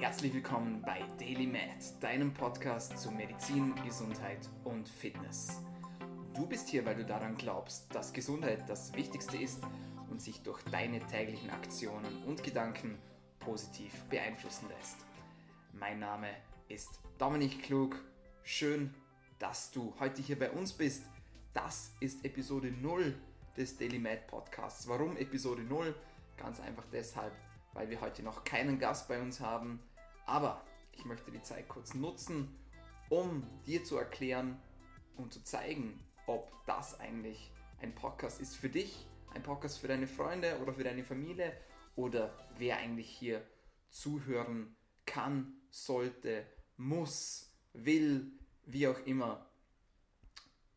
Herzlich willkommen bei Daily MED, deinem Podcast zu Medizin, Gesundheit und Fitness. Du bist hier, weil du daran glaubst, dass Gesundheit das Wichtigste ist und sich durch deine täglichen Aktionen und Gedanken positiv beeinflussen lässt. Mein Name ist Dominik Klug. Schön, dass du heute hier bei uns bist. Das ist Episode 0 des Daily MED Podcasts. Warum Episode 0? Ganz einfach deshalb, weil wir heute noch keinen Gast bei uns haben. Aber ich möchte die Zeit kurz nutzen, um dir zu erklären und zu zeigen, ob das eigentlich ein Podcast ist für dich, ein Podcast für deine Freunde oder für deine Familie oder wer eigentlich hier zuhören kann, sollte, muss, will, wie auch immer.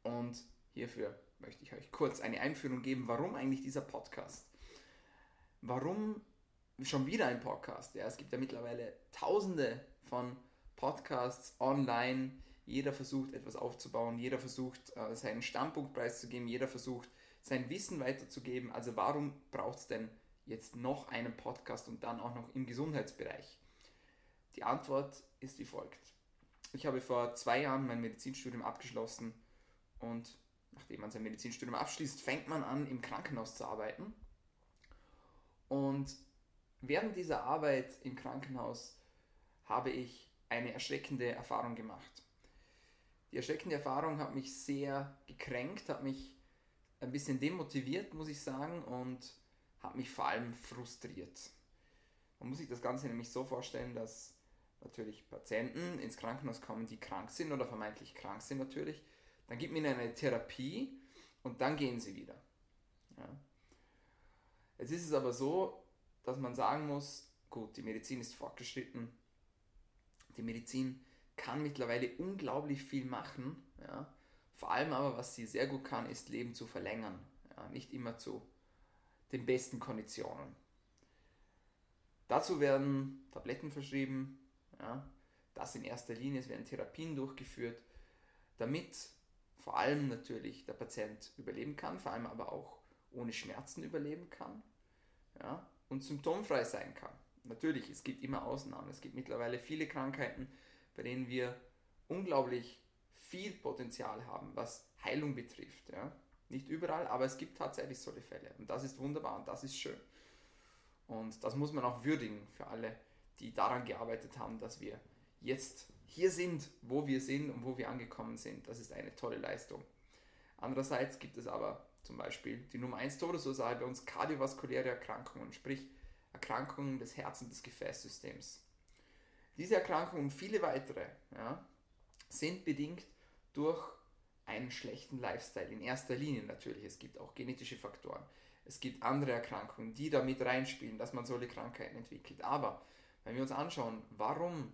Und hierfür möchte ich euch kurz eine Einführung geben, warum eigentlich dieser Podcast? Warum schon wieder ein Podcast? Ja, es gibt ja mittlerweile tausende von Podcasts online. Jeder versucht, etwas aufzubauen. Jeder versucht, seinen Standpunkt preiszugeben. Jeder versucht, sein Wissen weiterzugeben. Also warum braucht es denn jetzt noch einen Podcast und dann auch noch im Gesundheitsbereich? Die Antwort ist wie folgt. Ich habe vor 2 Jahren mein Medizinstudium abgeschlossen und nachdem man sein Medizinstudium abschließt, fängt man an, im Krankenhaus zu arbeiten. Und während dieser Arbeit im Krankenhaus habe ich eine erschreckende Erfahrung gemacht. Die erschreckende Erfahrung hat mich sehr gekränkt, hat mich ein bisschen demotiviert, muss ich sagen, und hat mich vor allem frustriert. Man muss sich das Ganze nämlich so vorstellen, dass natürlich Patienten ins Krankenhaus kommen, die krank sind oder vermeintlich krank sind natürlich. Dann gibt man ihnen eine Therapie und dann gehen sie wieder. Ja. Jetzt ist es aber so, dass man sagen muss, gut, die Medizin ist fortgeschritten. Die Medizin kann mittlerweile unglaublich viel machen. Ja. Vor allem aber, was sie sehr gut kann, ist Leben zu verlängern. Ja. Nicht immer zu den besten Konditionen. Dazu werden Tabletten verschrieben. Ja. Das in erster Linie. Es werden Therapien durchgeführt, damit vor allem natürlich der Patient überleben kann, vor allem aber auch ohne Schmerzen überleben kann, ja, und symptomfrei sein kann. Natürlich, es gibt immer Ausnahmen. Es gibt mittlerweile viele Krankheiten, bei denen wir unglaublich viel Potenzial haben, was Heilung betrifft. Ja. Nicht überall, aber es gibt tatsächlich solche Fälle. Und das ist wunderbar und das ist schön. Und das muss man auch würdigen für alle, die daran gearbeitet haben, dass wir jetzt hier sind, wo wir sind und wo wir angekommen sind. Das ist eine tolle Leistung. Andererseits gibt es aber zum Beispiel die Nummer 1 Todesursache bei uns kardiovaskuläre Erkrankungen, sprich Erkrankungen des Herz- und des Gefäßsystems. Diese Erkrankungen und viele weitere, ja, sind bedingt durch einen schlechten Lifestyle. In erster Linie natürlich. Es gibt auch genetische Faktoren. Es gibt andere Erkrankungen, die da mit reinspielen, dass man solche Krankheiten entwickelt. Aber wenn wir uns anschauen, warum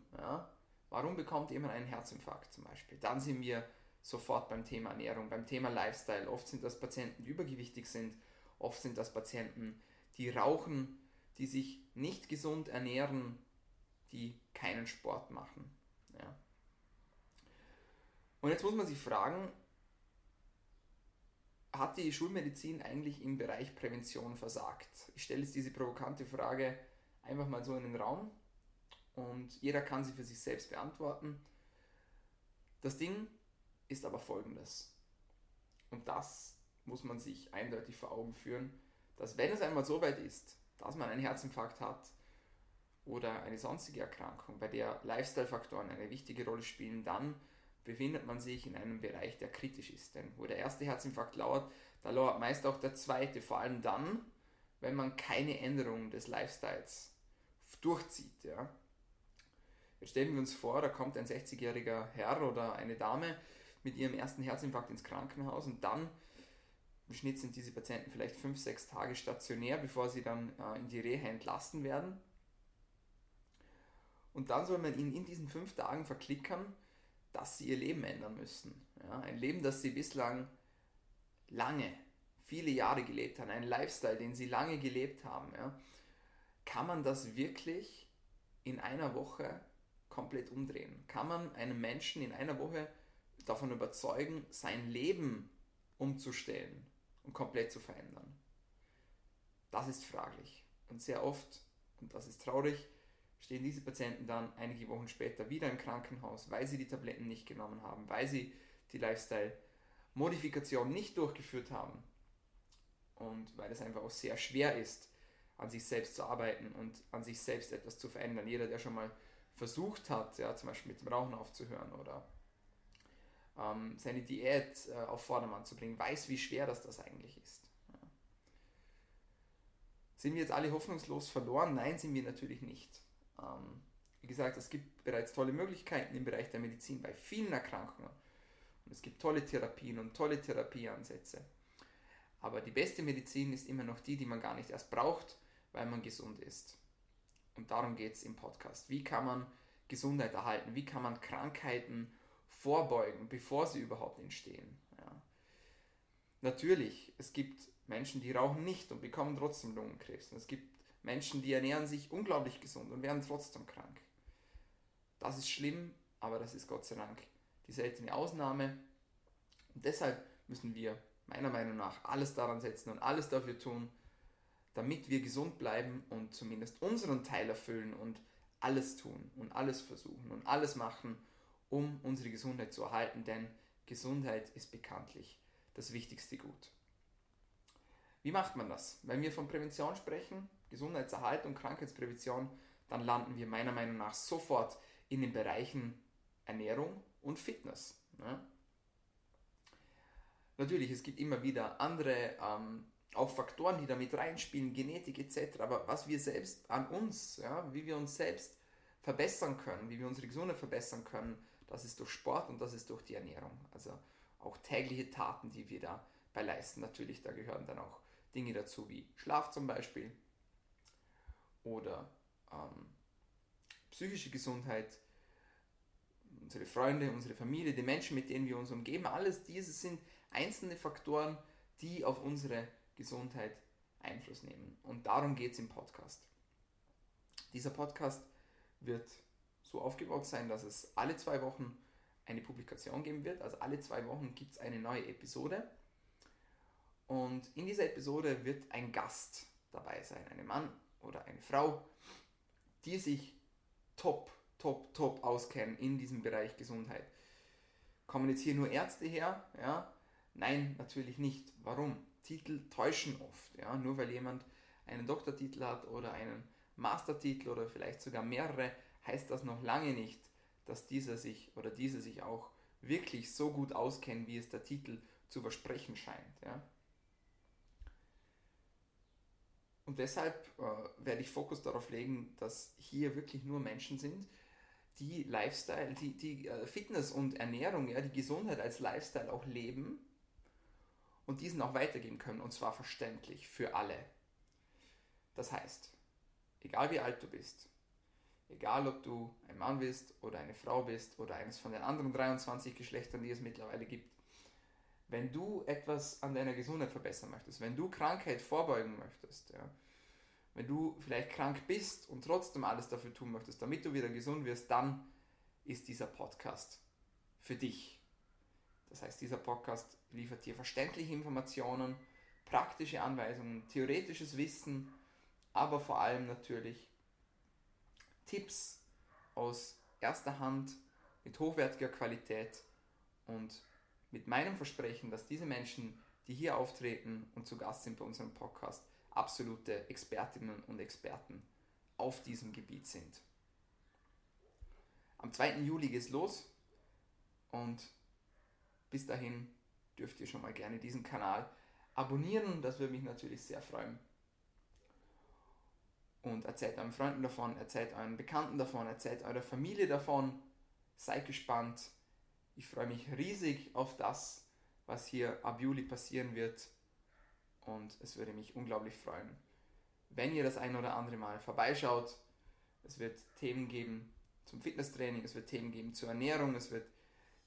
bekommt jemand einen Herzinfarkt zum Beispiel? Dann sind wir sofort beim Thema Ernährung, beim Thema Lifestyle. Oft sind das Patienten, die übergewichtig sind. Oft sind das Patienten, die rauchen, die sich nicht gesund ernähren, die keinen Sport machen. Ja. Und jetzt muss man sich fragen, hat die Schulmedizin eigentlich im Bereich Prävention versagt? Ich stelle jetzt diese provokante Frage einfach mal so in den Raum. Und jeder kann sie für sich selbst beantworten. Das Ding ist aber folgendes. Und das muss man sich eindeutig vor Augen führen, dass wenn es einmal so weit ist, dass man einen Herzinfarkt hat oder eine sonstige Erkrankung, bei der Lifestyle-Faktoren eine wichtige Rolle spielen, dann befindet man sich in einem Bereich, der kritisch ist. Denn wo der erste Herzinfarkt lauert, da lauert meist auch der zweite. Vor allem dann, wenn man keine Änderung des Lifestyles durchzieht, ja. Jetzt stellen wir uns vor, da kommt ein 60-jähriger Herr oder eine Dame mit ihrem ersten Herzinfarkt ins Krankenhaus und dann im Schnitt sind diese Patienten vielleicht 5-6 Tage stationär, bevor sie dann in die Reha entlassen werden. Und dann soll man ihnen in diesen 5 Tagen verklickern, dass sie ihr Leben ändern müssen. Ja, ein Leben, das sie bislang lange, viele Jahre gelebt haben, einen Lifestyle, den sie lange gelebt haben. Ja. Kann man das wirklich in einer Woche komplett umdrehen? Kann man einen Menschen in einer Woche davon überzeugen, sein Leben umzustellen und komplett zu verändern? Das ist fraglich. Und sehr oft, und das ist traurig, stehen diese Patienten dann einige Wochen später wieder im Krankenhaus, weil sie die Tabletten nicht genommen haben, weil sie die Lifestyle-Modifikation nicht durchgeführt haben und weil es einfach auch sehr schwer ist, an sich selbst zu arbeiten und an sich selbst etwas zu verändern. Jeder, der schon mal versucht hat, ja, zum Beispiel mit dem Rauchen aufzuhören oder seine Diät auf Vordermann zu bringen, weiß, wie schwer das eigentlich ist. Ja. Sind wir jetzt alle hoffnungslos verloren? Nein, sind wir natürlich nicht. Wie gesagt, es gibt bereits tolle Möglichkeiten im Bereich der Medizin bei vielen Erkrankungen. Und es gibt tolle Therapien und tolle Therapieansätze. Aber die beste Medizin ist immer noch die, die man gar nicht erst braucht, weil man gesund ist. Und darum geht es im Podcast. Wie kann man Gesundheit erhalten? Wie kann man Krankheiten vorbeugen, bevor sie überhaupt entstehen? Ja. Natürlich, es gibt Menschen, die rauchen nicht und bekommen trotzdem Lungenkrebs. Und es gibt Menschen, die ernähren sich unglaublich gesund und werden trotzdem krank. Das ist schlimm, aber das ist Gott sei Dank die seltene Ausnahme. Und deshalb müssen wir meiner Meinung nach alles daran setzen und alles dafür tun, damit wir gesund bleiben und zumindest unseren Teil erfüllen und alles tun und alles versuchen und alles machen, um unsere Gesundheit zu erhalten, denn Gesundheit ist bekanntlich das wichtigste Gut. Wie macht man das? Wenn wir von Prävention sprechen, Gesundheitserhaltung, Krankheitsprävention, dann landen wir meiner Meinung nach sofort in den Bereichen Ernährung und Fitness. Ne? Natürlich, es gibt immer wieder andere auch Faktoren, die damit reinspielen, Genetik etc., aber was wir selbst an uns, ja, wie wir uns selbst verbessern können, wie wir unsere Gesundheit verbessern können, das ist durch Sport und das ist durch die Ernährung. Also auch tägliche Taten, die wir dabei leisten. Natürlich, da gehören dann auch Dinge dazu, wie Schlaf zum Beispiel oder psychische Gesundheit, unsere Freunde, unsere Familie, die Menschen, mit denen wir uns umgeben. Alles diese sind einzelne Faktoren, die auf unsere Gesundheit Einfluss nehmen. Und darum geht es im Podcast. Dieser Podcast wird so aufgebaut sein, dass es alle 2 Wochen eine Publikation geben wird. Also alle 2 Wochen gibt es eine neue Episode. Und in dieser Episode wird ein Gast dabei sein, ein Mann oder eine Frau, die sich top auskennen in diesem Bereich Gesundheit. Kommen jetzt hier nur Ärzte her? Ja? Nein, natürlich nicht. Warum? Titel täuschen oft. Ja? Nur weil jemand einen Doktortitel hat oder einen Mastertitel oder vielleicht sogar mehrere, heißt das noch lange nicht, dass dieser sich oder diese sich auch wirklich so gut auskennen, wie es der Titel zu versprechen scheint. Ja? Und deshalb werde ich Fokus darauf legen, dass hier wirklich nur Menschen sind, die Lifestyle, die Fitness und Ernährung, ja, die Gesundheit als Lifestyle auch leben und diesen auch weitergeben können, und zwar verständlich für alle. Das heißt, egal wie alt du bist, egal ob du ein Mann bist oder eine Frau bist oder eines von den anderen 23 Geschlechtern, die es mittlerweile gibt, wenn du etwas an deiner Gesundheit verbessern möchtest, wenn du Krankheit vorbeugen möchtest, ja, wenn du vielleicht krank bist und trotzdem alles dafür tun möchtest, damit du wieder gesund wirst, dann ist dieser Podcast für dich. Das heißt, dieser Podcast liefert dir verständliche Informationen, praktische Anweisungen, theoretisches Wissen, aber vor allem natürlich Tipps aus erster Hand mit hochwertiger Qualität und mit meinem Versprechen, dass diese Menschen, die hier auftreten und zu Gast sind bei unserem Podcast, absolute Expertinnen und Experten auf diesem Gebiet sind. Am 2. Juli geht's los und bis dahin dürft ihr schon mal gerne diesen Kanal abonnieren, das würde mich natürlich sehr freuen. Und erzählt euren Freunden davon, erzählt euren Bekannten davon, erzählt eurer Familie davon. Seid gespannt. Ich freue mich riesig auf das, was hier ab Juli passieren wird. Und es würde mich unglaublich freuen, wenn ihr das ein oder andere Mal vorbeischaut. Es wird Themen geben zum Fitnesstraining, es wird Themen geben zur Ernährung, es wird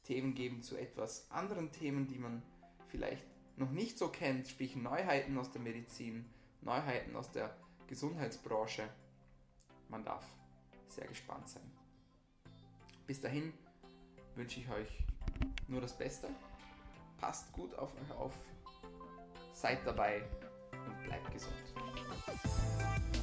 Themen geben zu etwas anderen Themen, die man vielleicht noch nicht so kennt, sprich Neuheiten aus der Medizin, Neuheiten aus der Gesundheitsbranche. Man darf sehr gespannt sein. Bis dahin wünsche ich euch nur das Beste. Passt gut auf euch auf, seid dabei und bleibt gesund.